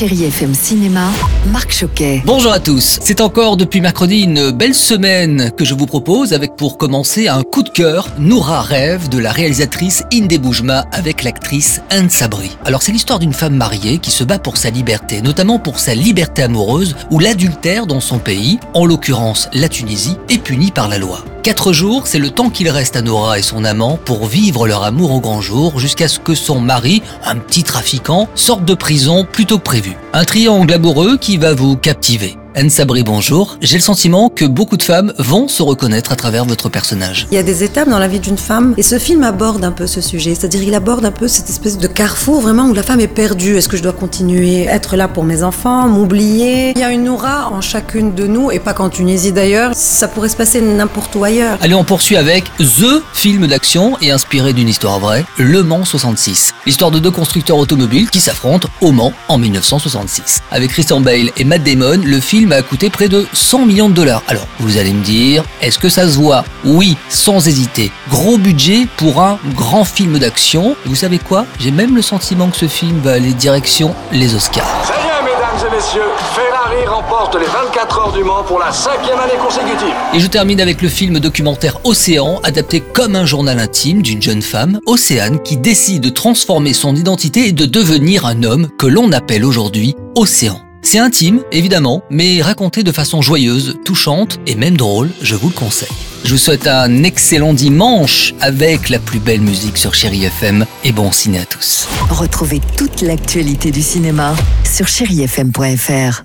Chérie FM Cinéma, Marc Choquet. Bonjour à tous. C'est encore depuis mercredi une belle semaine que je vous propose avec pour commencer un coup de cœur, Noura rêve de la réalisatrice Hinde Boujeema avec l'actrice Anne Sabri. Alors c'est l'histoire d'une femme mariée qui se bat pour sa liberté, notamment pour sa liberté amoureuse où l'adultère dans son pays, en l'occurrence la Tunisie, est puni par la loi. 4 jours, c'est le temps qu'il reste à Noura et son amant pour vivre leur amour au grand jour jusqu'à ce que son mari, un petit trafiquant, sorte de prison plus tôt que prévu. Un triangle amoureux qui va vous captiver. Anne Sabri, bonjour. J'ai le sentiment que beaucoup de femmes vont se reconnaître à travers votre personnage. Il y a des étapes dans la vie d'une femme et ce film aborde un peu ce sujet. C'est-à-dire il aborde un peu cette espèce de carrefour vraiment où la femme est perdue. Est-ce que je dois continuer à être là pour mes enfants, m'oublier ? Il y a une aura en chacune de nous et pas qu'en Tunisie d'ailleurs. Ça pourrait se passer n'importe où ailleurs. Allez, on poursuit avec THE film d'action et inspiré d'une histoire vraie, Le Mans 66. L'histoire de 2 constructeurs automobiles qui s'affrontent au Mans en 1966. Avec Christian Bale et Matt Damon, le film a coûté près de 100 millions de dollars. Alors, vous allez me dire, est-ce que ça se voit ? Oui, sans hésiter. Gros budget pour un grand film d'action. Vous savez quoi ? J'ai même le sentiment que ce film va aller direction les Oscars. Ça vient, mesdames et messieurs, Ferrari remporte les 24 heures du Mans pour la 5e année consécutive. Et je termine avec le film documentaire Océan, adapté comme un journal intime d'une jeune femme, Océane, qui décide de transformer son identité et de devenir un homme que l'on appelle aujourd'hui Océan. C'est intime, évidemment, mais raconté de façon joyeuse, touchante et même drôle, je vous le conseille. Je vous souhaite un excellent dimanche avec la plus belle musique sur Chérie FM et bon ciné à tous. Retrouvez toute l'actualité du cinéma sur cheriefm.fr.